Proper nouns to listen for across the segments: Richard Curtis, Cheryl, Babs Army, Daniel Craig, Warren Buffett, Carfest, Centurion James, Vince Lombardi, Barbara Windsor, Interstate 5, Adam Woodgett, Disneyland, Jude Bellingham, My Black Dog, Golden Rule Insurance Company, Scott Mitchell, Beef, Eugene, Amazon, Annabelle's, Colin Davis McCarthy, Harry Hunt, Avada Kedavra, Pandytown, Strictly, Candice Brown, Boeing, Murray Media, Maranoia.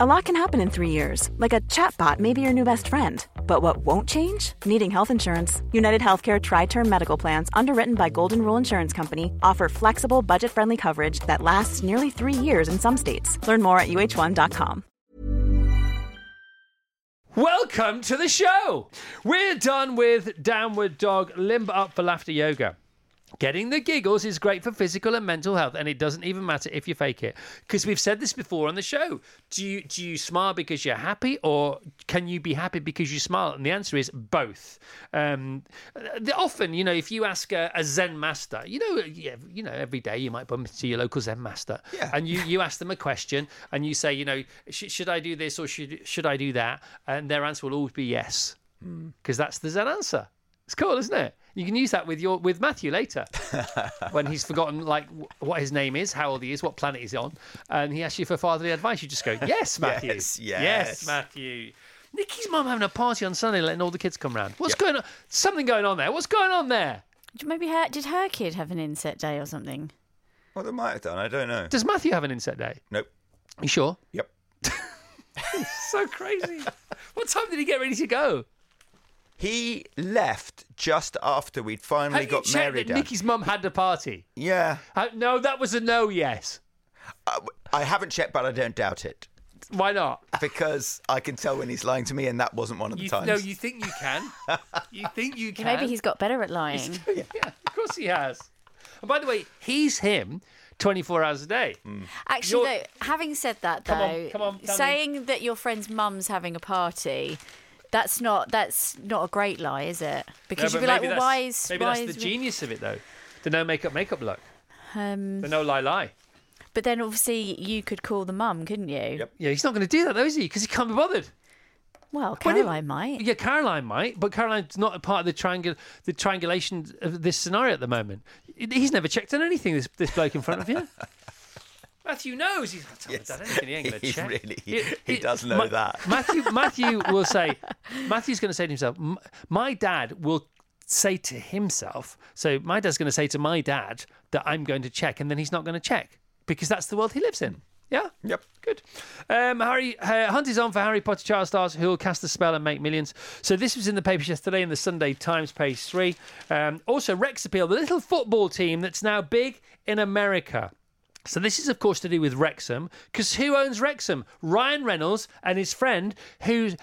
A lot can happen in 3 years, like a chatbot may be your new best friend. But what won't change? Needing health insurance. United Healthcare Tri-Term Medical Plans, underwritten by Golden Rule Insurance Company, offer flexible, budget-friendly coverage that lasts nearly 3 years in some states. Learn more at UH1.com. Welcome to the show. We're done with Downward Dog, Limber Up for Laughter Yoga. Getting the giggles is great for physical and mental health, and it doesn't even matter if you fake it. Because we've said this before on the show. Do you smile because you're happy, or can you be happy because you smile? And the answer is both. Often, you know, if you ask a Zen master, you know, every day you might bump into your local Zen master, and you ask them a question, and you say, you know, should I do this or should I do that? And their answer will always be yes, because that's the Zen answer. It's cool, isn't it? You can use that with Matthew later when he's forgotten like what his name is, how old he is, what planet he's on, and he asks you for fatherly advice. You just go, yes, Matthew. Yes, Matthew. Nikki's mum having a party on Sunday, letting all the kids come round. What's going on? Something going on there. What's going on there? Maybe did her kid have an inset day or something? Well, they might have done. I don't know. Does Matthew have an inset day? Nope. You sure? Yep. So crazy. What time did he get ready to go? He left just after we'd finally got married. Have you checked that Nikki's mum had the party? Yeah. No, that was a no, yes. I haven't checked, but I don't doubt it. Why not? Because I can tell when he's lying to me, and that wasn't one of the times. No, you think you can. You think you can. Maybe he's got better at lying. Yeah, of course he has. And by the way, he's him 24 hours a day. Actually, though, having said that, though, come on, saying that your friend's mum's having a party... That's not a great lie, is it? Because you'd be like, well, why is... Maybe that's the genius of it, though. The no makeup look. The no lie. But then, obviously, you could call the mum, couldn't you? Yep. Yeah, he's not going to do that, though, is he? Because he can't be bothered. Well, Caroline might. Yeah, Caroline might. But Caroline's not a part of the triangulation of this scenario at the moment. He's never checked on anything, this bloke in front of you. Matthew knows he's not done anything. He ain't going to check. Really, he does know that. Matthew will say, Matthew's going to say to himself, my dad will say to himself, so my dad's going to say to my dad that I'm going to check, and then he's not going to check because that's the world he lives in. Yeah? Yep. Good. Harry Hunt is on for Harry Potter child stars who will cast a spell and make millions. So this was in the papers yesterday in the Sunday Times, page 3. Also, Rex Appeal, the little football team that's now big in America. So this is, of course, to do with Wrexham, because who owns Wrexham? Ryan Reynolds and his friend, whose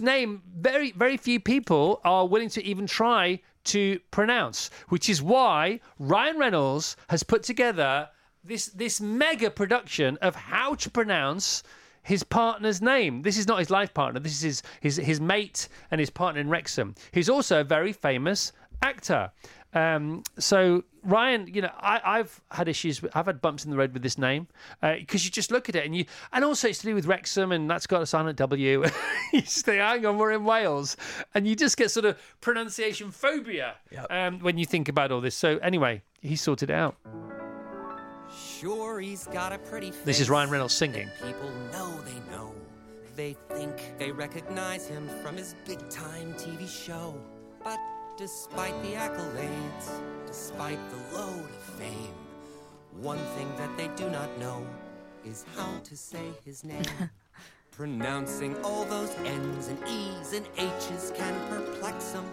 name very, very few people are willing to even try to pronounce, which is why Ryan Reynolds has put together this mega production of how to pronounce his partner's name. This is not his life partner. This is his mate and his partner in Wrexham, who's also a very famous actor. So Ryan, you know, I've had issues. I've had bumps in the road with this name because you just look at it and also it's to do with Wrexham and that's got a silent W. You just think, hang on, we're in Wales, and you just get sort of pronunciation phobia when you think about all this. So anyway, he sorted it out. Sure, he's got a pretty face. This is Ryan Reynolds singing. People know they know. They think they recognize him from his big time TV show, but. Despite the accolades, despite the load of fame, one thing that they do not know is how to say his name. Pronouncing all those N's and E's and H's can perplex them.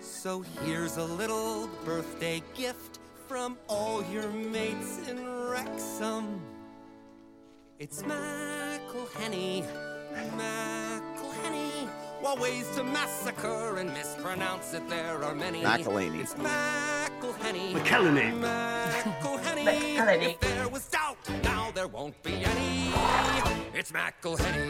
So here's a little birthday gift from all your mates in Wrexham. It's McElhenney, McElhenney. While ways to massacre and mispronounce it, there are many. McElhenney. It's McElhenney. McElhenney. McElhenney. McElhenney. If there was doubt, now there won't be any. It's McElhenney.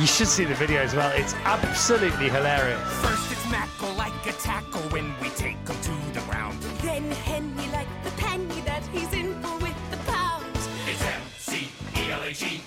You should see the video as well. It's absolutely hilarious. First it's Mackle like a tackle when we take him to the ground. Then Henry like the penny that he's in for with the pound. It's McElhenney.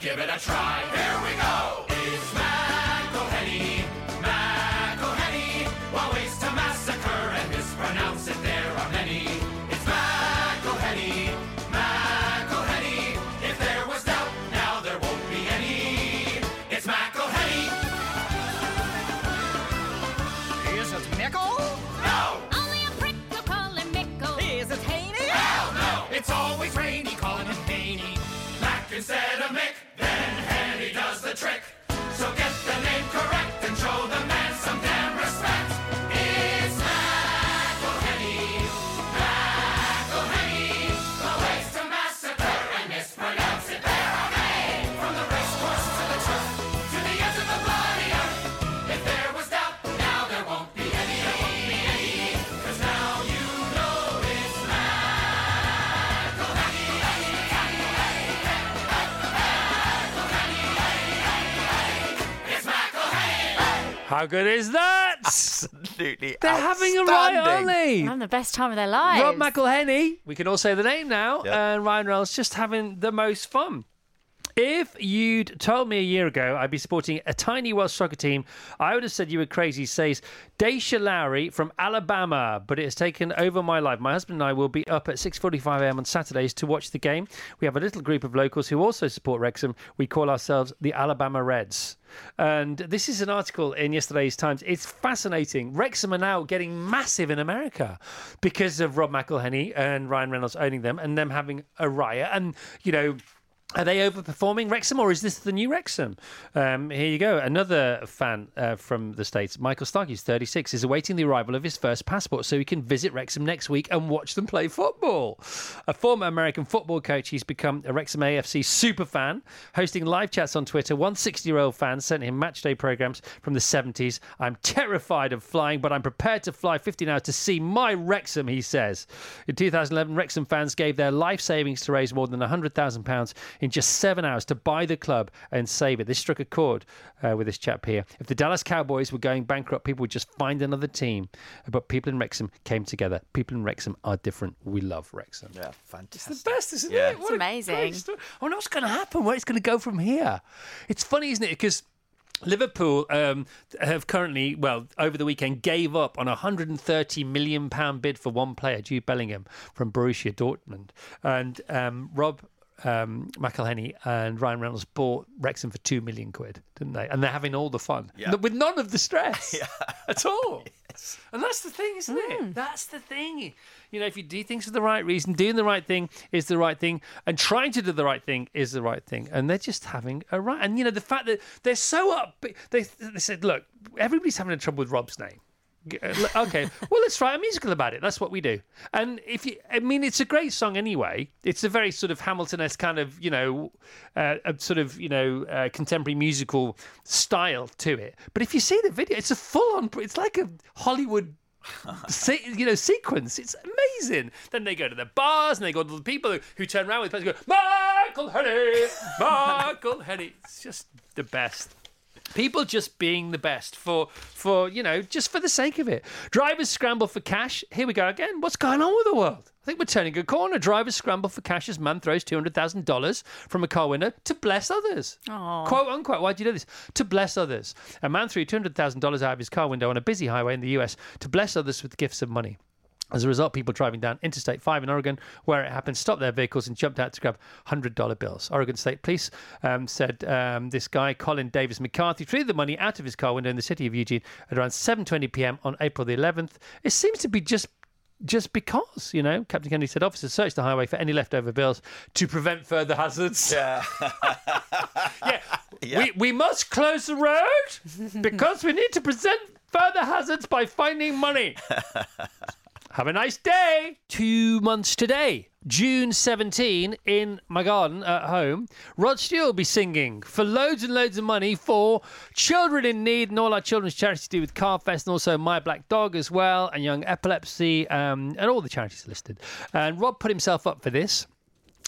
Give it a try. Here we go. It's McElhenney, McElhenney. While ways to massacre and mispronounce it, there are many. It's McElhenney, McElhenney. If there was doubt, now there won't be any. It's McElhenney. Is it Mickle? No. Only a prick will call him Mickle. Is it Haney? How good is that? Absolutely. They're having a riot, aren't they? Having the best time of their lives. Rob McElhenney, we can all say the name now, and Ryan Reynolds just having the most fun. If you'd told me a year ago I'd be supporting a tiny Welsh soccer team, I would have said you were crazy, says Daisha Lowry from Alabama. But it has taken over my life. My husband and I will be up at 6:45am on Saturdays to watch the game. We have a little group of locals who also support Wrexham. We call ourselves the Alabama Reds. And this is an article in yesterday's Times. It's fascinating. Wrexham are now getting massive in America because of Rob McElhenney and Ryan Reynolds owning them and them having a riot. And, you know, are they overperforming Wrexham, or is this the new Wrexham? Here you go. Another fan from the States, Michael Starkey's 36, is awaiting the arrival of his first passport so he can visit Wrexham next week and watch them play football. A former American football coach, he's become a Wrexham AFC superfan, hosting live chats on Twitter. One 60-year-old fan sent him matchday programmes from the 70s. I'm terrified of flying, but I'm prepared to fly 15 hours to see my Wrexham, he says. In 2011, Wrexham fans gave their life savings to raise more than £100,000 in just 7 hours to buy the club and save it. This struck a chord with this chap here. If the Dallas Cowboys were going bankrupt, people would just find another team. But people in Wrexham came together. People in Wrexham are different. We love Wrexham. Yeah, fantastic. It's the best, isn't it? It's amazing. I wonder what's going to happen, where it's going to go from here. It's funny, isn't it? Because Liverpool have currently, over the weekend, gave up on a £130 million bid for one player, Jude Bellingham, from Borussia Dortmund. And Rob McElhenney and Ryan Reynolds bought Wrexham for £2 million, didn't they? And they're having all the fun with none of the stress at all. Yes. And that's the thing, isn't it? That's the thing. You know, if you do things for the right reason, doing the right thing is the right thing, and trying to do the right thing is the right thing. And they're just having a right. And you know, the fact that they're so up, they said, look, everybody's having trouble with Rob's name. Okay, well, let's write a musical about it. That's what we do. And it's a great song anyway. It's a very sort of Hamilton-esque kind of, contemporary musical style to it. But if you see the video, it's a full-on, it's like a Hollywood sequence. It's amazing. Then they go to the bars and they go to the people who turn around with and go, Michael Henny. It's just the best. People just being the best just for the sake of it. Drivers scramble for cash. Here we go again. What's going on with the world? I think we're turning a corner. Drivers scramble for cash as man throws $200,000 from a car window to bless others. Aww. Quote, unquote. Why do you do this? To bless others. A man threw $200,000 out of his car window on a busy highway in the US to bless others with gifts of money. As a result, people driving down Interstate 5 in Oregon, where it happened, stopped their vehicles and jumped out to grab $100 bills. Oregon State Police said this guy, Colin Davis McCarthy, threw the money out of his car window in the city of Eugene at around 7:20 p.m. on April the 11th. It seems to be just because, you know. Captain Kennedy said officers searched the highway for any leftover bills to prevent further hazards. Yeah. We must close the road because we need to prevent further hazards by finding money. Have a nice day. 2 months today, June 17, in my garden at home, Rod Stewart will be singing for loads and loads of money for children in need and all our children's charities to do with Carfest and also My Black Dog as well and Young Epilepsy and all the charities listed. And Rod put himself up for this.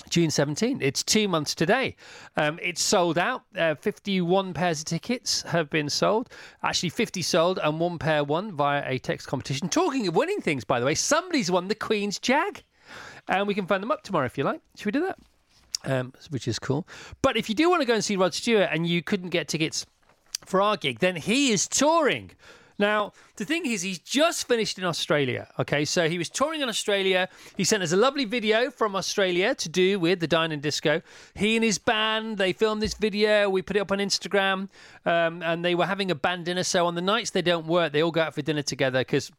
June 17. It's 2 months today. It's sold out. 51 pairs of tickets have been sold. Actually, 50 sold and one pair won via a text competition. Talking of winning things, by the way, somebody's won the Queen's Jag. And we can phone them up tomorrow if you like. Should we do that? Which is cool. But if you do want to go and see Rod Stewart and you couldn't get tickets for our gig, then he is touring. Now, the thing is, he's just finished in Australia, okay? So he was touring in Australia. He sent us a lovely video from Australia to do with the Dine and Disco. He and his band, they filmed this video. We put it up on Instagram, and they were having a band dinner. So on the nights they don't work, they all go out for dinner together because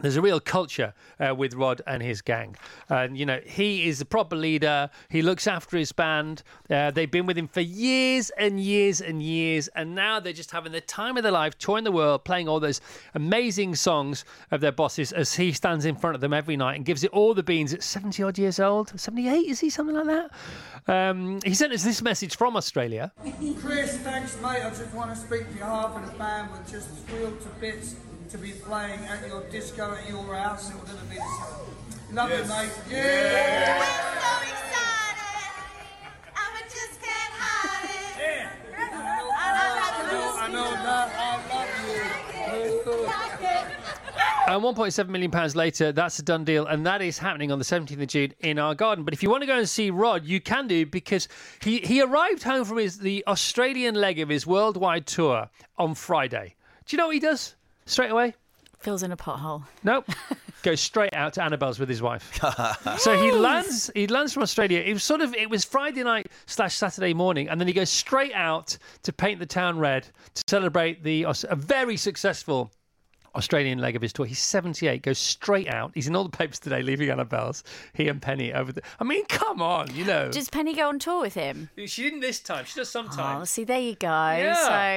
there's a real culture with Rod and his gang. And, you know, he is a proper leader. He looks after his band. They've been with him for years and years and years. And now they're just having the time of their life, touring the world, playing all those amazing songs of their bosses as he stands in front of them every night and gives it all the beans at 70-odd years old. 78, is he? Something like that. He sent us this message from Australia. Chris, thanks, mate. I just want to speak on behalf of the band. We're just thrilled to bits to be playing at your disco at your house. It would have been so lovely, mate. Yeah! I'm so excited. I just can't hide it. Yeah. I love you. I know that. I love you. And £1.7 million later, that's a done deal. And that is happening on the 17th of June in our garden. But if you want to go and see Rod, you can do, because he arrived home from the Australian leg of his worldwide tour on Friday. Do you know what he does straight away? Fills in a pothole. Nope. Goes straight out to Annabelle's with his wife. So he lands from Australia. It was Friday night / Saturday morning, and then he goes straight out to paint the town red to celebrate a very successful Australian leg of his tour. He's 78, goes straight out. He's in all the papers today, leaving Annabelle's. He and Penny over there. I mean, come on, you know. Does Penny go on tour with him? She didn't this time. She does sometimes. Oh, see, there you go. Yeah,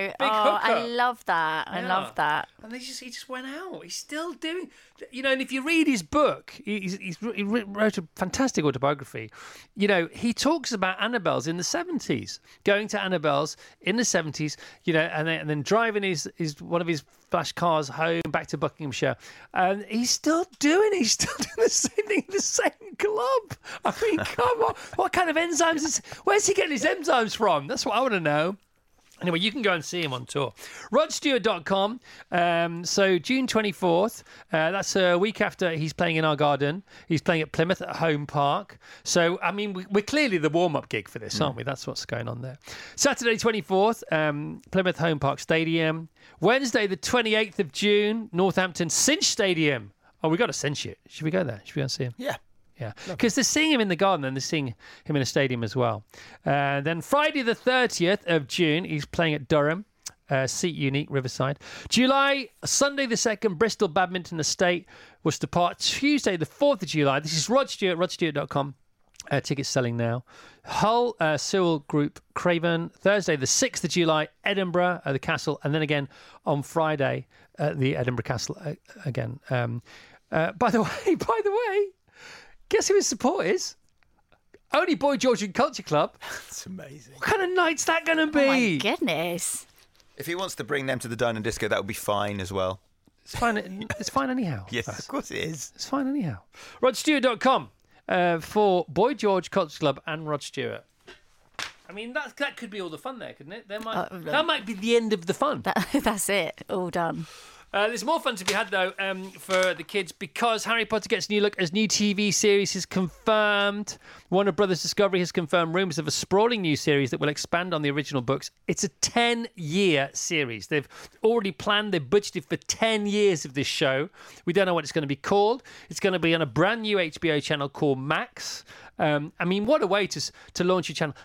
so, I love that. Yeah. I love that. And he just went out. He's still doing, you know, and if you read his book, he wrote a fantastic autobiography. You know, he talks about Annabelle's in the 70s, going to Annabelle's in the 70s, you know, and then driving his one of his flash cars home back to Buckinghamshire, and he's still doing the same thing in the same club. I mean, come on, what kind of enzymes where's he getting his enzymes from? That's what I want to know. Anyway, you can go and see him on tour. RodStewart.com. So June 24th, that's a week after he's playing in our garden. He's playing at Plymouth at Home Park. So, I mean, we're clearly the warm-up gig for this, aren't we? That's what's going on there. Saturday 24th, Plymouth Home Park Stadium. Wednesday the 28th of June, Northampton Cinch Stadium. Oh, we've got to cinch it. Should we go there? Should we go and see him? Yeah. Yeah, because they're seeing him in the garden and they're seeing him in a stadium as well. Then Friday the 30th of June, he's playing at Durham, Seat Unique, Riverside. July, Sunday the 2nd, Bristol Badminton Estate, Worcester Park. Tuesday the 4th of July, this is Rod Stewart, rodstewart.com. Tickets selling now. Hull, Sewell Group, Craven. Thursday the 6th of July, Edinburgh, the Castle. And then again on Friday, the Edinburgh Castle again. By the way... Guess who his support is? Only Boy George and Culture Club. That's amazing. What kind of night's that going to be? Oh, my goodness. If he wants to bring them to the Dine and Disco, that would be fine as well. It's fine, it's fine anyhow. Yes, of course it is. It's fine anyhow. RodStewart.com for Boy George, Culture Club and Rod Stewart. I mean, that could be all the fun there, couldn't it? That might be the end of the fun. That's it. All done. There's more fun to be had, though, for the kids, because Harry Potter gets a new look as new TV series is confirmed. Warner Brothers Discovery has confirmed rumours of a sprawling new series that will expand on the original books. It's a 10-year series. They've already planned, they've budgeted for 10 years of this show. We don't know what it's going to be called. It's going to be on a brand new HBO channel called Max. I mean, what a way to launch your channel.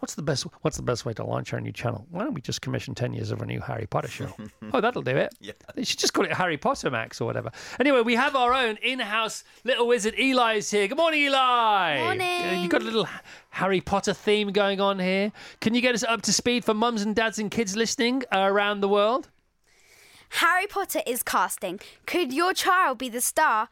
What's the best way to launch our new channel? Why don't we just commission 10 years of a new Harry Potter show? Oh, that'll do it. Yeah. They should just call it Harry Potter Max or whatever. Anyway, we have our own in-house little wizard. Eli is here. Good morning, Eli. Morning. You've got a little Harry Potter theme going on here. Can you get us up to speed for mums and dads and kids listening around the world? Harry Potter is casting. Could your child be the star?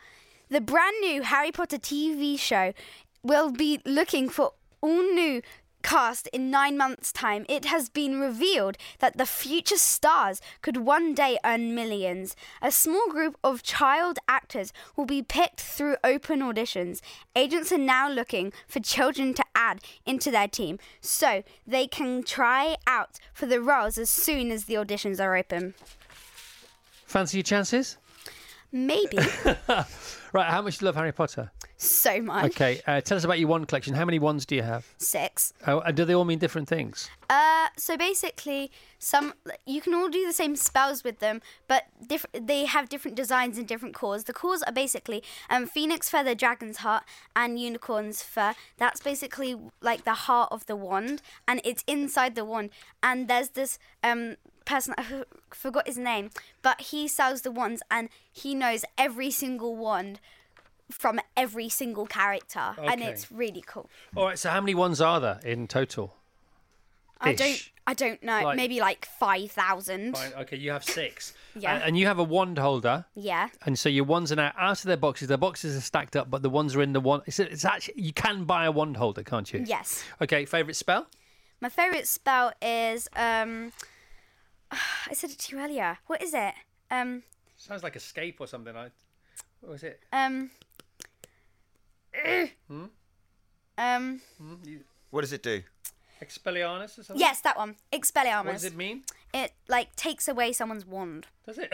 The brand new Harry Potter TV show will be looking for all new cast in 9 months' time. It has been revealed that the future stars could one day earn millions. A small group of child actors will be picked through open auditions. Agents are now looking for children to add into their team so they can try out for the roles as soon as the auditions are open. Fancy your chances? Maybe. Right, how much do you love Harry Potter? So much. Okay, tell us about your wand collection. How many wands do you have? 6. Oh, and do they all mean different things? So basically, you can all do the same spells with them, but they have different designs and different cores. The cores are basically phoenix feather, dragon's heart, and unicorn's fur. That's basically like the heart of the wand, and it's inside the wand. And there's this person, I forgot his name, but he sells the wands and he knows every single wand from every single character. Okay. And it's really cool. All right, so how many wands are there in total? I don't know. Like, maybe like 5,000. Okay, you have 6. Yeah. And you have a wand holder. Yeah. And so your wands are now out of their boxes. Their boxes are stacked up, but the wands are in the wand. It's actually, you can buy a wand holder, can't you? Yes. Okay, favourite spell? My favourite spell is I said it to you earlier. What is it? Sounds like escape or something. What was it? What does it do? Expelliarmus or something? Yes, that one. Expelliarmus. What does it mean? It, like, takes away someone's wand. Does it?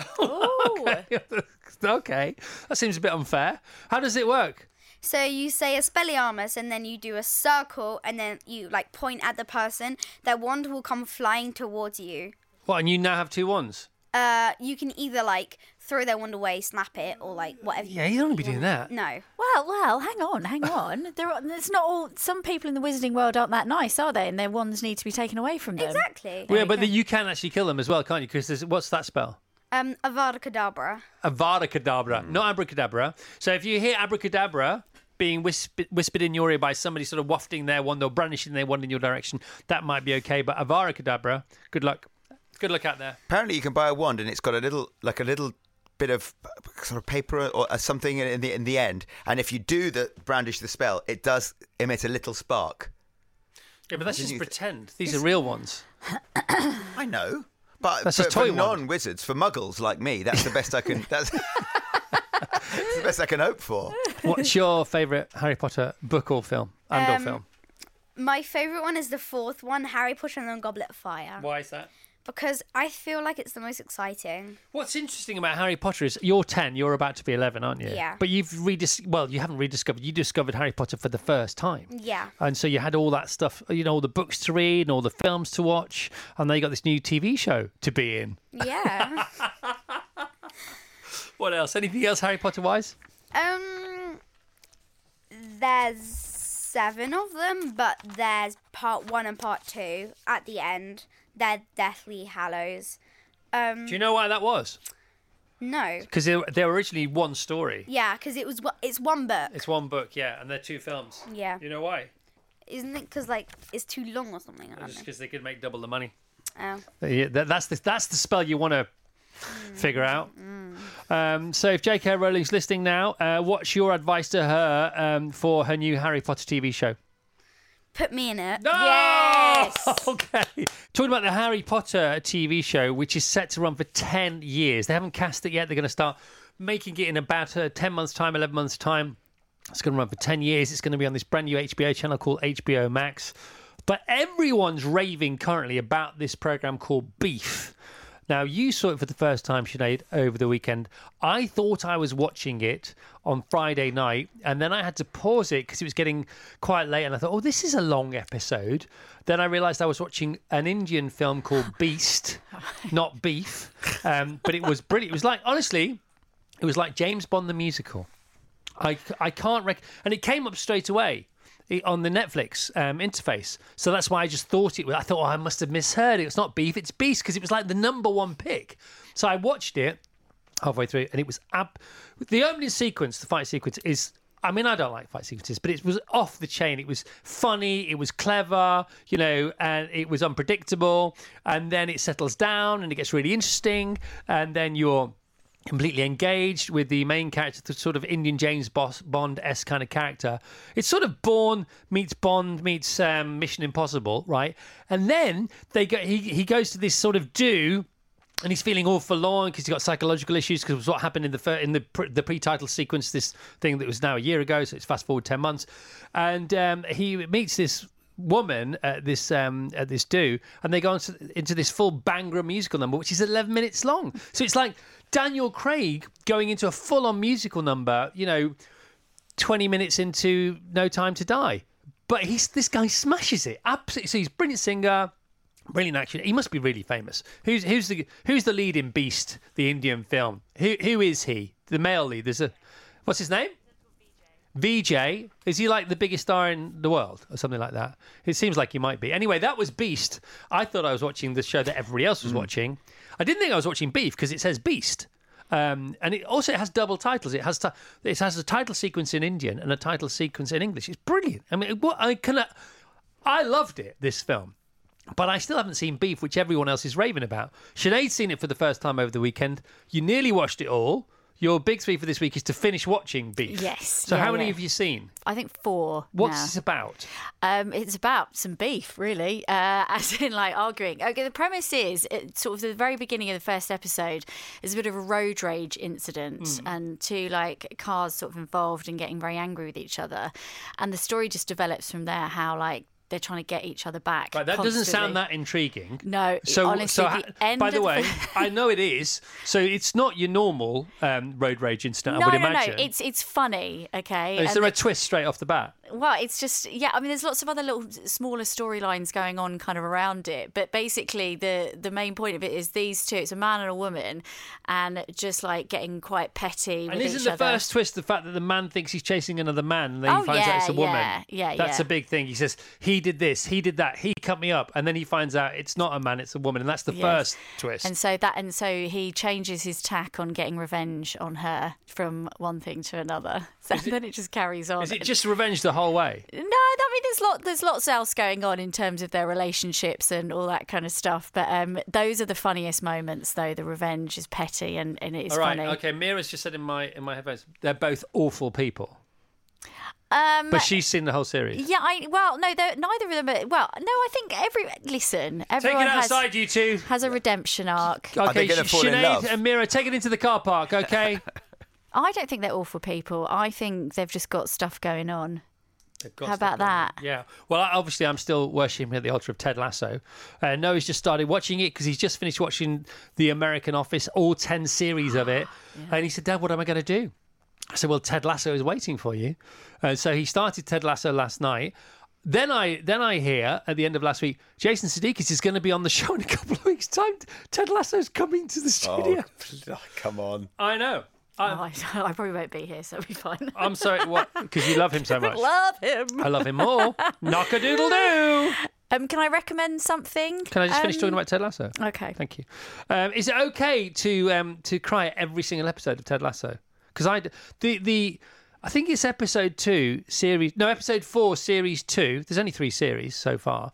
Okay. That seems a bit unfair. How does it work? So you say Expelliarmus, and then you do a circle, and then you, like, point at the person. Their wand will come flying towards you. What, and you now have two wands? You can either, like, throw their wand away, snap it, or, like, whatever. Yeah, you don't want to be doing that. No. Well, hang on. It's not all... Some people in the wizarding world aren't that nice, are they? And their wands need to be taken away from them. Exactly. Well, yeah, but you can actually kill them as well, can't you? Because what's that spell? Avada Kedavra. Avada Kedavra, not Abracadabra. So if you hear Abracadabra being whispered in your ear by somebody sort of wafting their wand or brandishing their wand in your direction, that might be okay. But Avada Kedavra, good luck. Good luck out there. Apparently you can buy a wand and it's got a little bit of sort of paper or something in the end, and if you do the brandish the spell, it does emit a little spark. Yeah, but that's just pretend. These are real ones. I know, but that's for non-wizards, for muggles like me, that's the best I can. That's the best I can hope for. What's your favourite Harry Potter book or film? My favourite one is the fourth one, Harry Potter and the Goblet of Fire. Why is that? Because I feel like it's the most exciting. What's interesting about Harry Potter is you're 10, you're about to be 11, aren't you? Yeah. But you discovered Harry Potter for the first time. Yeah. And so you had all that stuff, you know, all the books to read and all the films to watch, and now you got this new TV show to be in. Yeah. What else? Anything else Harry Potter-wise? There's 7 of them, but there's part 1 and part 2 at the end. They're Deathly Hallows. Do you know why that was? No. Because they were originally one story. Yeah, because it's one book. It's one book, yeah, and they're 2 films. Yeah. Do you know why? Isn't it because, like, it's too long or something? I don't know. Just because they could make double the money. Oh. Yeah, that's the spell you want to figure out. Mm. So if J.K. Rowling's listening now, what's your advice to her for her new Harry Potter TV show? Put me in it. No! Yes! Okay. Talking about the Harry Potter TV show, which is set to run for 10 years. They haven't cast it yet. They're going to start making it in about 10 months' time, 11 months' time. It's going to run for 10 years. It's going to be on this brand new HBO channel called HBO Max. But everyone's raving currently about this programme called Beef. Now, you saw it for the first time, Sinead, over the weekend. I thought I was watching it on Friday night, and then I had to pause it because it was getting quite late, and I thought, oh, this is a long episode. Then I realised I was watching an Indian film called Beast, not Beef, but it was brilliant. It was like, honestly, it was like James Bond the musical. I can't... and it came up straight away on the Netflix interface. So that's why I just thought it was... I thought, I must have misheard it. It's not Beef, it's Beast, because it was like the number one pick. So I watched it halfway through, and it was... the opening sequence, the fight sequence, is... I mean, I don't like fight sequences, but it was off the chain. It was funny, it was clever, you know, and it was unpredictable. And then it settles down, and it gets really interesting. And then you're completely engaged with the main character, the sort of Indian James Bond-esque kind of character. It's sort of Bourne meets Bond meets Mission Impossible, right? And then he goes to this sort of do, and he's feeling all forlorn because he's got psychological issues because of what happened in the pre-title sequence, this thing that was now a year ago, so it's fast forward 10 months. And he meets this woman at this do, and they go into this full Bangra musical number, which is 11 minutes long. So it's like Daniel Craig going into a full-on musical number, you know, 20 minutes into No Time to Die. But this guy smashes it. Absolutely. So he's a brilliant singer, brilliant action. He must be really famous. Who's the lead in Beast, the Indian film? Who is he? The male lead. What's his name? VJ, is he like the biggest star in the world or something like that? It seems like he might be. Anyway, that was Beast. I thought I was watching the show that everybody else was watching. I didn't think I was watching Beef because it says Beast. And it also has double titles. It has a title sequence in Indian and a title sequence in English. It's brilliant. I mean, I loved it, this film. But I still haven't seen Beef, which everyone else is raving about. Sinead's seen it for the first time over the weekend. You nearly watched it all. Your big three for this week is to finish watching Beef. Yes. So how many have you seen? I think 4 What's this about? It's about some beef, really, as in, like, arguing. Okay, the premise is, sort of the very beginning of the first episode, there's a bit of a road rage incident and 2, like, cars sort of involved and getting very angry with each other. And the story just develops from there, how, like, they're trying to get each other back. Right, that doesn't sound that intriguing. No, so, honestly, by the way, I know it is. So it's not your normal road rage incident, I would imagine. No, it's funny, okay? Is there a twist straight off the bat? Well, it's just, yeah, I mean, there's lots of other little smaller storylines going on kind of around it. But basically, the main point of it is these two, it's a man and a woman, and just like getting quite petty with each other. And isn't the first twist the fact that the man thinks he's chasing another man and then he finds out it's a woman? Yeah. That's a big thing. He says, he did this, he did that, he cut me up. And then he finds out it's not a man, it's a woman. And that's the first twist. And so he changes his tack on getting revenge on her from one thing to another. So then it just carries on. Is it just revenge the whole way? No, I mean, there's lots else going on in terms of their relationships and all that kind of stuff. But those are the funniest moments, though. The revenge is petty and it is funny. All right, okay. Mira's just said in my headphones, they're both awful people. But she's seen the whole series. Yeah, neither of them. I think everyone take it outside, you two. Has a redemption arc. Okay, are they going to fall in love? Sinead and Mira, take it into the car park, okay? I don't think they're awful people. I think they've just got stuff going on. How about that? Yeah. Well, obviously, I'm still worshipping him at the altar of Ted Lasso. No, he's just started watching it because he's just finished watching The American Office, all 10 series of it. Yeah. And he said, Dad, what am I going to do? I said, well, Ted Lasso is waiting for you. So he started Ted Lasso last night. Then I hear at the end of last week, Jason Sudeikis is going to be on the show in a couple of weeks' time. Ted Lasso's coming to the studio. Oh, come on. I know. I probably won't be here, so it'll be fine. I'm sorry, what? Because you love him so much. Love him. I love him more. Knock-a-doodle-doo. Can I recommend something? Can I just finish talking about Ted Lasso? Okay. Thank you. Is it okay to cry at every single episode of Ted Lasso? Because I think it's episode 4, series 2. There's only 3 series so far.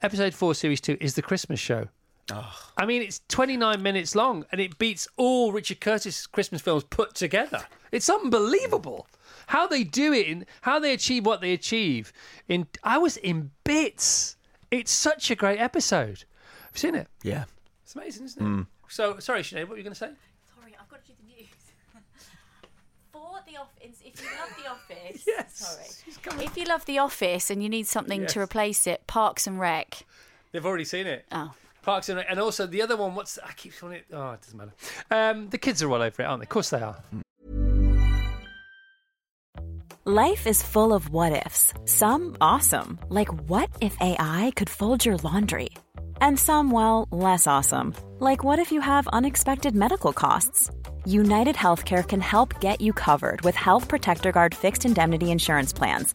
Episode 4, series 2 is the Christmas show. Oh. I mean, it's 29 minutes long and it beats all Richard Curtis Christmas films put together. It's unbelievable how they do it and how they achieve what they achieve. I was in bits. It's such a great episode. Have you seen it? Yeah. It's amazing, isn't it? Mm. So, sorry, Sinead, what were you going to say? Sorry, I've got to do the news. If you love The Office, yes. Sorry. If you love The Office and you need something to replace it, Parks and Rec. They've already seen it. Oh. Parks and Rec, and also the other one, I keep calling it, oh, it doesn't matter. The kids are all over it, aren't they? Of course they are. Life is full of what-ifs, some awesome, like what if AI could fold your laundry? And some, well, less awesome, like what if you have unexpected medical costs? United Healthcare can help get you covered with Health Protector Guard fixed indemnity insurance plans.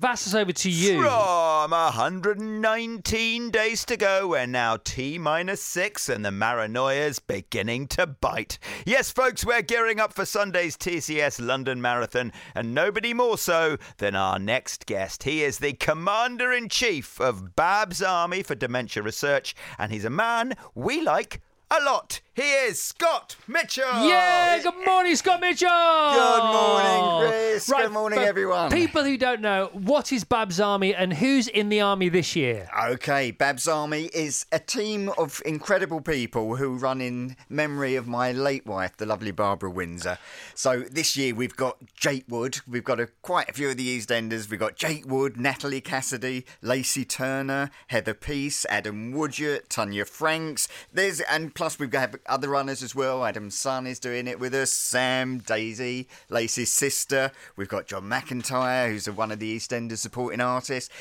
Vass us over to you. From 119 days to go, we're now T-6 and the Maranoia's beginning to bite. Yes, folks, we're gearing up for Sunday's TCS London Marathon, and nobody more so than our next guest. He is the Commander-in-Chief of Babs Army for Dementia Research, and he's a man we like a lot. He is Scott Mitchell. Yeah, good morning, Scott Mitchell. Good morning, Chris. Right, good morning, everyone. People who don't know, what is Babs Army and who's in the Army this year? Okay, Babs Army is a team of incredible people who run in memory of my late wife, the lovely Barbara Windsor. So this year we've got Jake Wood. We've got quite a few of the EastEnders. We've got Jake Wood, Natalie Cassidy, Lacey Turner, Heather Peace, Adam Woodgett, Tanya Franks. Plus, we've got other runners as well. Adam's son is doing it with us. Sam, Daisy, Lacey's sister. We've got John McIntyre, who's one of the EastEnders supporting artists.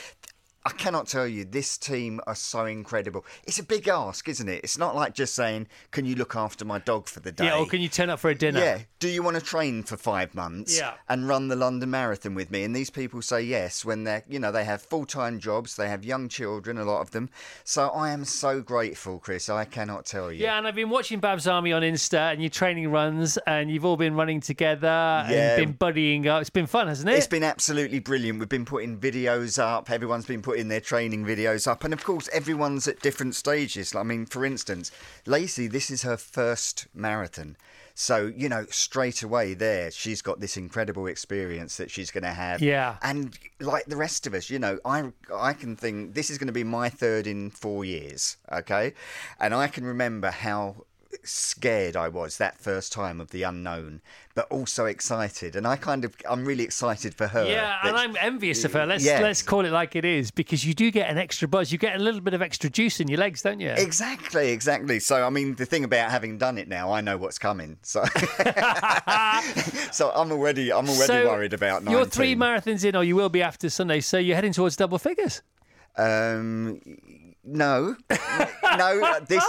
I cannot tell you, this team are so incredible. It's a big ask, isn't it? It's not like just saying, can you look after my dog for the day? Yeah, or can you turn up for a dinner? Yeah. Do you want to train for 5 months and run the London Marathon with me? And these people say yes when they have full-time jobs, they have young children, a lot of them. So I am so grateful, Chris, I cannot tell you. Yeah, and I've been watching Babs Army on Insta and your training runs and you've all been running together and been buddying up. It's been fun, hasn't it? It's been absolutely brilliant. We've been putting videos up. Everyone's been putting their training videos up, and of course everyone's at different stages. I mean, for instance, Lacey, this is her first marathon, So, you know, straight away there, she's got this incredible experience that she's going to have. Yeah. And like the rest of us, you know, I can think this is going to be my third in 4 years, okay? And I can remember how scared I was that first time of the unknown, but also excited. And I'm really excited for her. Yeah, and I'm envious of her. Let's call it like it is, because you do get an extra buzz. You get a little bit of extra juice in your legs, don't you? Exactly. So, I mean, the thing about having done it now, I know what's coming. So, I'm already worried about 19. You're 3 marathons in, or you will be after Sunday, so you're heading towards double figures. No. Listen,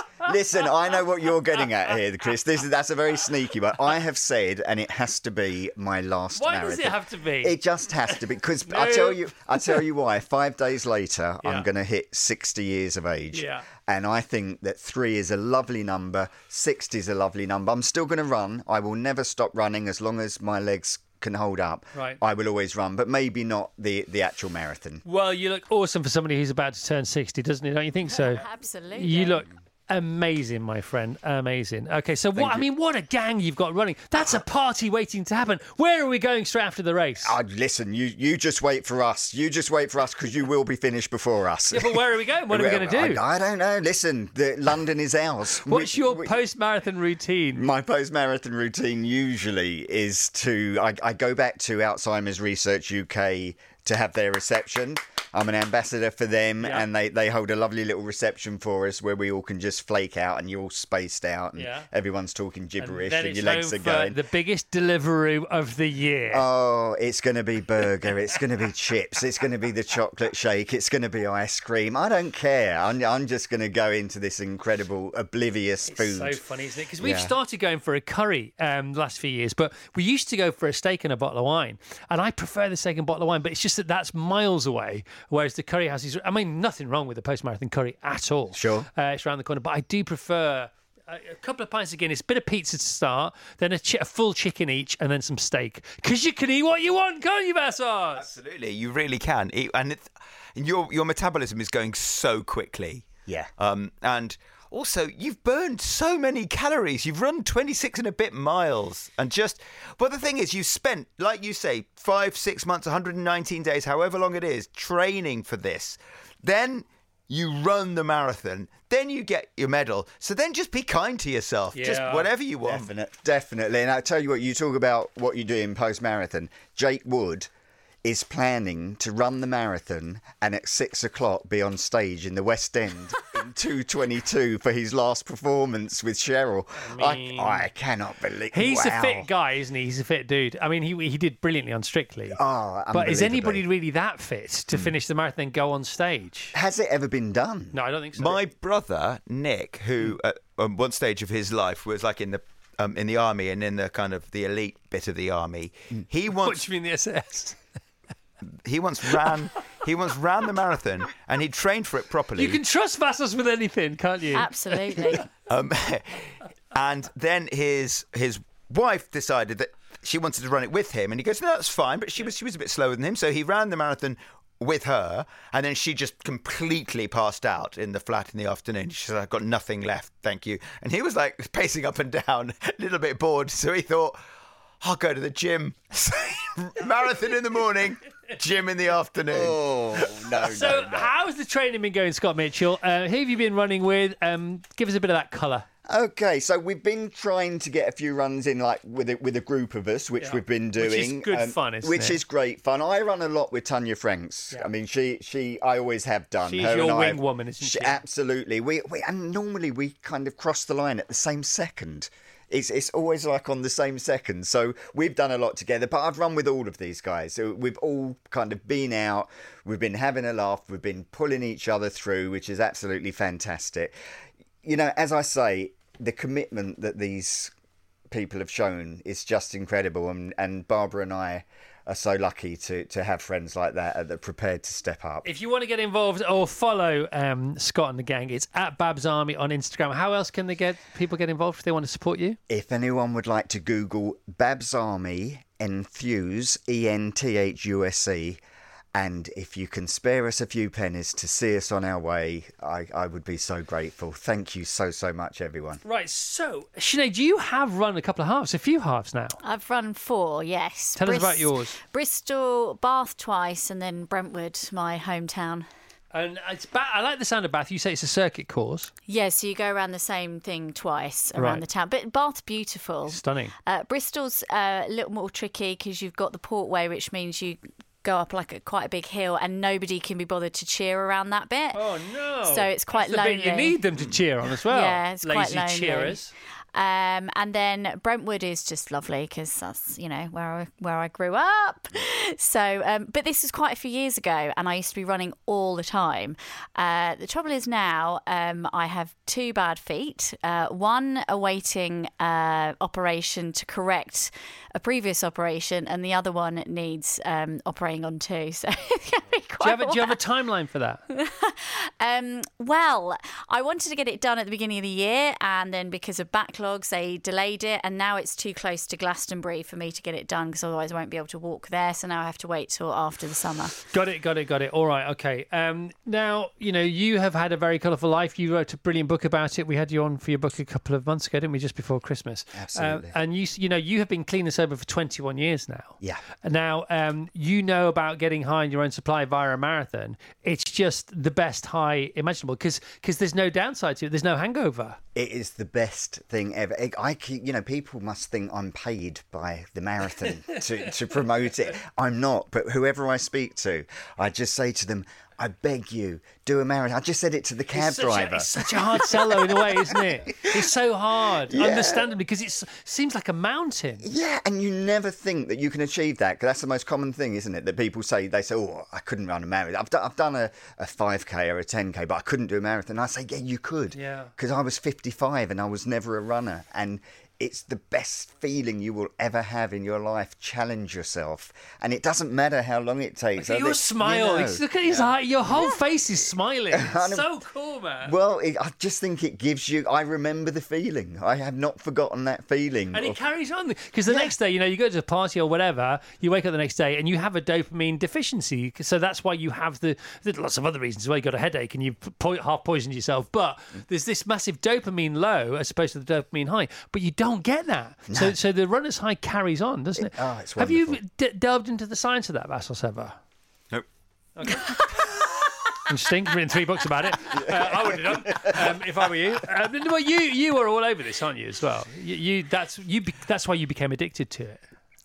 I know what you're getting at here, Chris. That's a very sneaky one. I have said, and it has to be my last marathon. Why does it have to be? It just has to be, because no. I tell you why. 5 days later, yeah, I'm going to hit 60 years of age. Yeah. And I think that 3 is a lovely number. 60 is a lovely number. I'm still going to run. I will never stop running as long as my legs can hold up. Right. I will always run, but maybe not the actual marathon. Well, you look awesome for somebody who's about to turn 60, doesn't it? Don't you think so? Absolutely. You look amazing, my friend. Amazing. Okay, so what a gang you've got running. That's a party waiting to happen. Where are we going straight after the race? Listen, you just wait for us. You just wait for us, because you will be finished before us. Yeah, but where are we going? What are we going to do? I don't know. Listen, London is ours. What's your post-marathon routine? My post-marathon routine usually is to... I go back to Alzheimer's Research UK to have their reception. I'm an ambassador for them, yeah, and they hold a lovely little reception for us where we all can just flake out and you're all spaced out and yeah, everyone's talking gibberish and your legs are going. The biggest delivery of the year. Oh, it's going to be burger. It's going to be chips. It's going to be the chocolate shake. It's going to be ice cream. I don't care. I'm just going to go into this incredible oblivious food. It's so funny, isn't it? Because we've started going for a curry the last few years, but we used to go for a steak and a bottle of wine. And I prefer the steak and bottle of wine, but it's just that's miles away. Whereas the curry houses, I mean, nothing wrong with the post-marathon curry at all. Sure. It's around the corner. But I do prefer a couple of pints of Guinness, a bit of pizza to start, then a full chicken each, and then some steak. Because you can eat what you want, can't you, Bassard? Absolutely. You really can. And your metabolism is going so quickly. Yeah. And also, you've burned so many calories. You've run 26 and a bit miles. And but the thing is, you've spent, like you say, 5-6 months, 119 days, however long it is, training for this. Then you run the marathon. Then you get your medal. So then just be kind to yourself. Yeah. Just whatever you want. Definitely. And I tell you what, you talk about what you do in post-marathon. Jake Wood is planning to run the marathon and at 6:00 be on stage in the West End in 2:22 for his last performance with Cheryl. I mean, I cannot believe it. He's a fit guy, isn't he? He's a fit dude. I mean, he did brilliantly on Strictly. Oh, but is anybody really that fit to finish the marathon and go on stage? Has it ever been done? No, I don't think so. My brother, Nick, who at one stage of his life was like in the army and in the kind of the elite bit of the army. He once... What do you mean the SS? He once ran the marathon and he trained for it properly. You can trust Vassos with anything, can't you? Absolutely. And then his wife decided that she wanted to run it with him, and he goes, "No, that's fine." But she was a bit slower than him, so he ran the marathon with her, and then she just completely passed out in the flat in the afternoon. She said, "I've got nothing left, thank you." And he was like pacing up and down, a little bit bored, so he thought, "I'll go to the gym." Marathon in the morning, gym in the afternoon. Oh, no. So how's the training been going, Scott Mitchell? Who have you been running with? Give us a bit of that colour. Okay, so we've been trying to get a few runs in, like with a group of us, which we've been doing. Which is good fun, isn't it? Which is great fun. I run a lot with Tanya Franks. Yeah. I mean, I always have done. She's your wing woman, isn't she? Absolutely. We and normally we kind of cross the line at the same second. It's always like on the same second. So we've done a lot together, but I've run with all of these guys. So we've all kind of been out, we've been having a laugh, we've been pulling each other through, which is absolutely fantastic. You know, as I say, the commitment that these people have shown is just incredible. And Barbara and I are so lucky to have friends like that that are prepared to step up. If you want to get involved or follow Scott and the gang, it's at Babs Army on Instagram. How else can people get involved if they want to support you? If anyone would like to Google Babs Army Enthuse, Enthuse, And if you can spare us a few pennies to see us on our way, I would be so grateful. Thank you so, so much, everyone. Right, so, Sinead, you have run a couple of halves, a few halves now. I've run four, yes. Tell us about yours. Bristol, Bath twice, and then Brentwood, my hometown. And it's I like the sound of Bath. You say it's a circuit course. Yeah, so you go around the same thing twice around the town. But Bath's beautiful. Stunning. Bristol's a little more tricky because you've got the Portway, which means you go up like quite a big hill and nobody can be bothered to cheer around that bit. Oh, no. So it's quite lonely. That's the bit you need them to cheer on as well. Yeah, it's quite lonely. Lazy cheerers. And then Brentwood is just lovely because that's, you know, where I grew up. So, but this was quite a few years ago and I used to be running all the time. The trouble is now I have two bad feet, one awaiting operation to correct a previous operation and the other one needs operating on too. So it's going to be quite do you have a timeline for that? Well, I wanted to get it done at the beginning of the year and then because of backlog, they delayed it and now it's too close to Glastonbury for me to get it done because otherwise I won't be able to walk there, so now I have to wait till after the summer. Got it. All right, okay. Now, you know, you have had a very colourful life. You wrote a brilliant book about it. We had you on for your book a couple of months ago, didn't we, just before Christmas? Absolutely. And you know, you have been clean and sober for 21 years now. Yeah. Now, you know about getting high on your own supply via a marathon. It's just the best high imaginable because there's no downside to it. There's no hangover. It is the best thing ever. People must think I'm paid by the marathon to promote it. I'm not, but whoever I speak to, I just say to them, I beg you, do a marathon. I just said it to the cab driver. It's such a hard sell, though, in a way, isn't it? It's so hard, understandably, because it seems like a mountain. Yeah, and you never think that you can achieve that, because that's the most common thing, isn't it? That people say, oh, I couldn't run a marathon. I've done a 5K or a 10K, but I couldn't do a marathon. And I say, yeah, you could, because I was 55 and I was never a runner. And it's the best feeling you will ever have in your life. Challenge yourself. And it doesn't matter how long it takes. Look at your smile. Look at his eye. Your whole face is smiling. It's so cool, man. Well, I just think it gives you... I remember the feeling. I have not forgotten that feeling. And it carries on. Because the next day, you know, you go to a party or whatever, you wake up the next day and you have a dopamine deficiency. So that's why you have the... There's lots of other reasons why you got a headache and you half poisoned yourself. But there's this massive dopamine low as opposed to the dopamine high. But you don't get that. No. So the runner's high carries on, doesn't it? Oh, it's wonderful. Have you delved into the science of that, Vassal Seva? Nope. Okay. Interesting. Written 3 books about it. I would have done if I were you. Well, you are all over this, aren't you? As well, that's why you became addicted to it.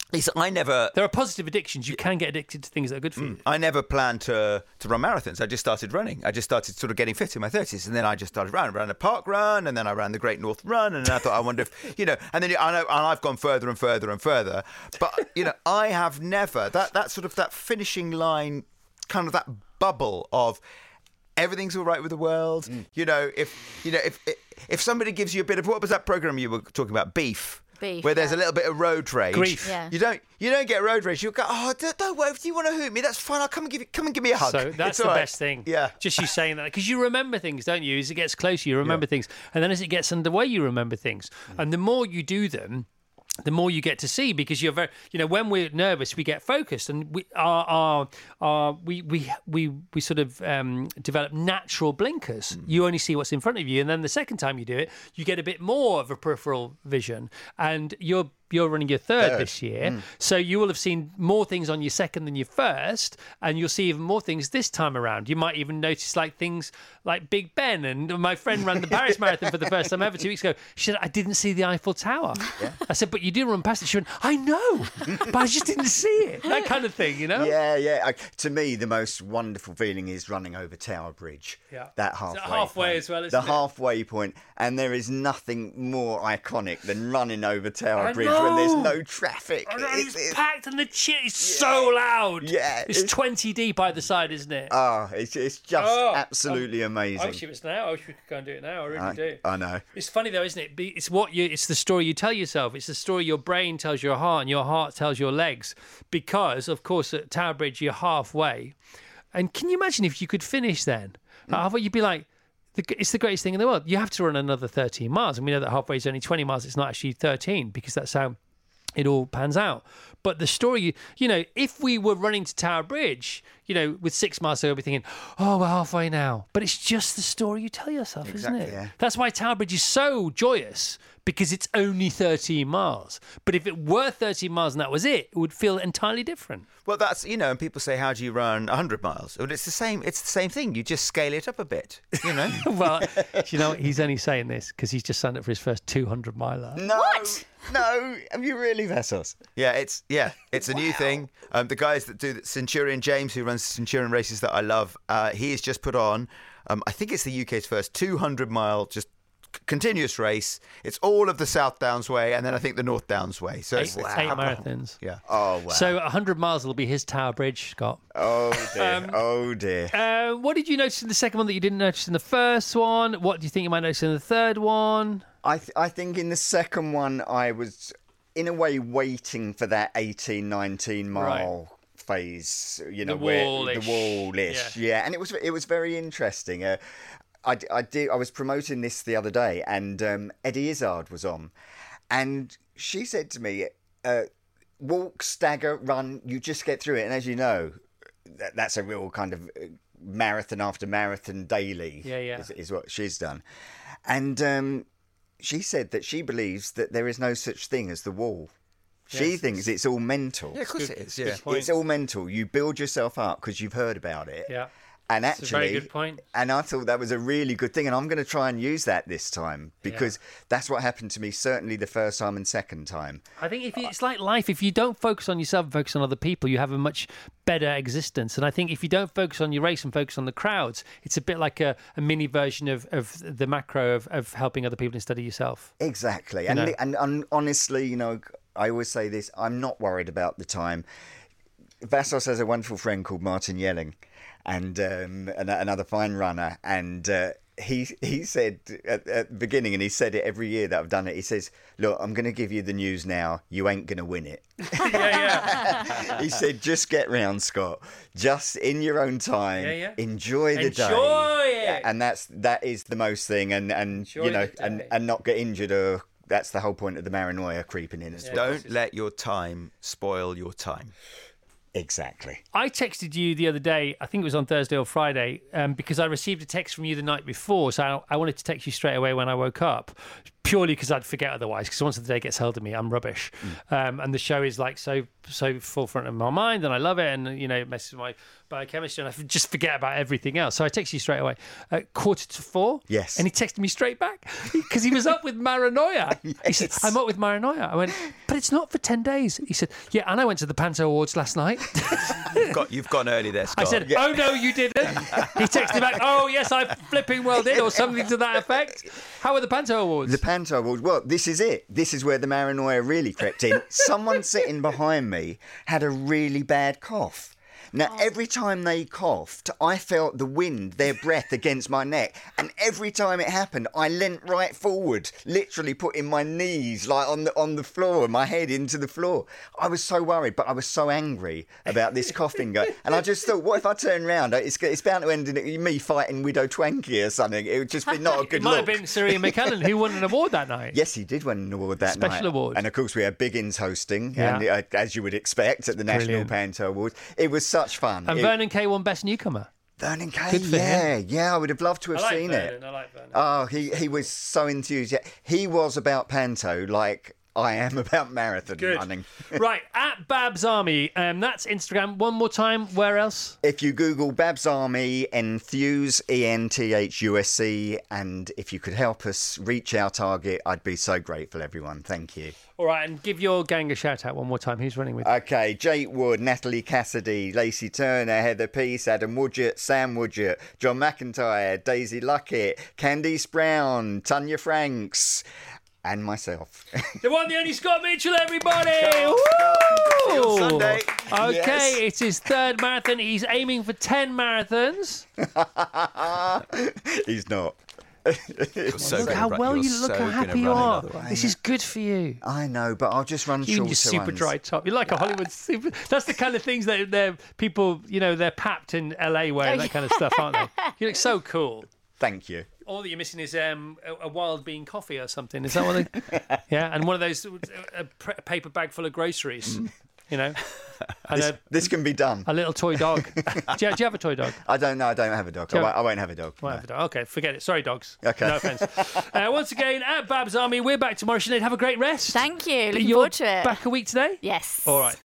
There are positive addictions. You can get addicted to things that are good for you. I never planned to run marathons. I just started running. I just started sort of getting fit in my 30s. And then I just started running. I ran a park run, and then I ran the Great North Run. And I thought, I wonder if, you know, and then I know, and I've gone further and further and further. But, you know, I have never, that sort of that finishing line, kind of that bubble of everything's all right with the world. You know, if somebody gives you a bit of, what was that program you were talking about? Beef, where there's a little bit of road rage. Grief. Yeah. You don't get road rage. You'll go, oh, don't worry. If you want to hoot me, that's fine. I'll come and give me a hug. So that's the best thing. Yeah. Just you saying that. Because you remember things, don't you? As it gets closer, you remember things. And then as it gets underway, you remember things. And the more you do them, the more you get to see, because you're very, you know, when we're nervous, we get focused, and we sort of develop natural blinkers. You only see what's in front of you, and then the second time you do it, you get a bit more of a peripheral vision, and you're running your third this year, so you will have seen more things on your second than your first, and you'll see even more things this time around. You might even notice like things like Big Ben, and my friend ran the Paris Marathon for the first time ever 2 weeks ago. She said, I didn't see the Eiffel Tower. Yeah. I said, but you did run past it. She went, I know, but I just didn't see it. That kind of thing, you know? Yeah. To me, the most wonderful feeling is running over Tower Bridge. Yeah. That halfway point. As well, isn't it? The halfway point, and there is nothing more iconic than running over Tower Bridge. When there's no traffic. I know, it's packed and the cheer is so loud. Yeah. It's 20 deep either side, isn't it? Oh, it's just absolutely amazing. I wish it was now. I wish we could go and do it now. I really do. I know. It's funny though, isn't it? It's the story you tell yourself. It's the story your brain tells your heart and your heart tells your legs. Because, of course, at Tower Bridge, you're halfway. And can you imagine if you could finish then? Halfway, you'd be like, it's the greatest thing in the world. You have to run another 13 miles. And we know that halfway is only 20 miles. It's not actually 13 because that's how it all pans out. But the story, you know, if we were running to Tower Bridge, you know, with 6 miles to go, we'd be thinking, oh, we're halfway now. But it's just the story you tell yourself, exactly, isn't it? Yeah. That's why Tower Bridge is so joyous, because it's only 13 miles. But if it were 13 miles and that was it would feel entirely different. Well, that's, you know, and people say, how do you run 100 miles? Well, it's the same thing. You just scale it up a bit, you know? Well, you know, he's only saying this because he's just signed up for his first 200-miler. No. What? No, have you really, Vessos? Yeah, it's a wow. New thing. The guys that do Centurion, James, who runs Centurion races that I love, he has just put on, I think it's the UK's first 200-mile just continuous race. It's all of the South Downs way, and then I think the North Downs way. So it's eight marathons. Yeah. Oh wow. So 100 miles will be his Tower Bridge, Scott. Oh dear. What did you notice in the second one that you didn't notice in the first one? What do you think you might notice in the third one? I think in the second one I was in a way waiting for that 18, 19 mile phase. You know, the wall-ish. Yeah. And it was very interesting. I was promoting this the other day, and Eddie Izzard was on, and she said to me, walk, stagger, run, you just get through it. And as you know, that's a real kind of marathon after marathon daily is what she's done. And she said that she believes that there is no such thing as the wall. She thinks it's all mental. Yeah, of course it is. Yeah. It's all mental. You build yourself up because you've heard about it. Yeah. And actually, that's a very good point. And I thought that was a really good thing, and I'm going to try and use that this time, because that's what happened to me, certainly the first time and second time. I think it's like life. If you don't focus on yourself and focus on other people, you have a much better existence. And I think if you don't focus on your race and focus on the crowds, it's a bit like a mini version of the macro of helping other people instead of yourself. Exactly. You and honestly, you know, I always say this, I'm not worried about the time. Vassos has a wonderful friend called Martin Yelling, and another fine runner, and he said at the beginning, and he said it every year that I've done it, he says, look, I'm going to give you the news now, you ain't going to win it. He said, just get round, Scott, just in your own time, enjoy the day. And that is the most thing, and you know, and not get injured, or that's the whole point of the paranoia creeping in as well. Don't let your time spoil your time. Exactly. I texted you the other day, I think it was on Thursday or Friday, because I received a text from you the night before, so I wanted to text you straight away when I woke up, purely because I'd forget otherwise, because once the day gets held of me, I'm rubbish. And the show is like so forefront of my mind, and I love it, and you know, it messes with my biochemistry, and I just forget about everything else. So I texted you straight away at 4:45. Yes. And he texted me straight back, because he was up with Maranoia. Yes. He said, I'm up with Maranoia. I went, but it's not for 10 days. He said, yeah, and I went to the Panto Awards last night. You've gone early there, Scott. I said, oh no, you didn't. He texted back, oh yes, I flipping well did, or something to that effect. How were the Panto Awards? The Panto Awards, well, this is it. This is where the Maranoia really crept in. Someone sitting behind me had a really bad cough. Now, every time they coughed, I felt the wind, their breath against my neck. And every time it happened, I leant right forward, literally putting my knees like on the floor, my head into the floor. I was so worried, but I was so angry about this coughing guy. And I just thought, what if I turn round? It's bound to end in me fighting Widow Twanky or something. It would just be not a good look. It might have been Sir Ian McKellen who won an award that night. Yes, he did win an award that night. Special award. And, of course, we had Biggins hosting, and as you would expect, at the National Panto Awards. It was such fun. And Vernon Kay won Best Newcomer. Vernon Kay, yeah, I would have loved to have seen it. I like Vernon. Oh, he was so enthusiastic. He was about Panto like I am about marathon running. Right, at Babs Army, that's Instagram. One more time, where else? If you Google Babs Army, Enthuse, ENTHUSC, and if you could help us reach our target, I'd be so grateful, everyone. Thank you. All right, and give your gang a shout-out one more time. Who's running with you? Okay, Jake Wood, Natalie Cassidy, Lacey Turner, Heather Peace, Adam Woodgett, Sam Woodgett, John McIntyre, Daisy Luckett, Candice Brown, Tanya Franks, and myself. The one, the only Scott Mitchell, everybody! Woo! Sunday. Okay, It's his third marathon. He's aiming for 10 marathons. He's not. Look how happy you are. This is good for you. I know, but I'll just run shorter ones. Super dry top. You're like a Hollywood super. That's the kind of things that they're people, you know, they're papped in LA wearing that kind of stuff, aren't they? You look so cool. Thank you. All that you're missing is a wild bean coffee or something. Is that what they? Yeah, and one of those a paper bag full of groceries. you know. And this can be done. A little toy dog. Do you have a toy dog? I don't know. I don't have a dog. I won't have a dog. Won't have a dog. Okay, forget it. Sorry, dogs. Okay. No offence. Once again, at Babs Army, we're back tomorrow. Sinead, have a great rest. Thank you. Looking forward to it. Back a week today? Yes. All right.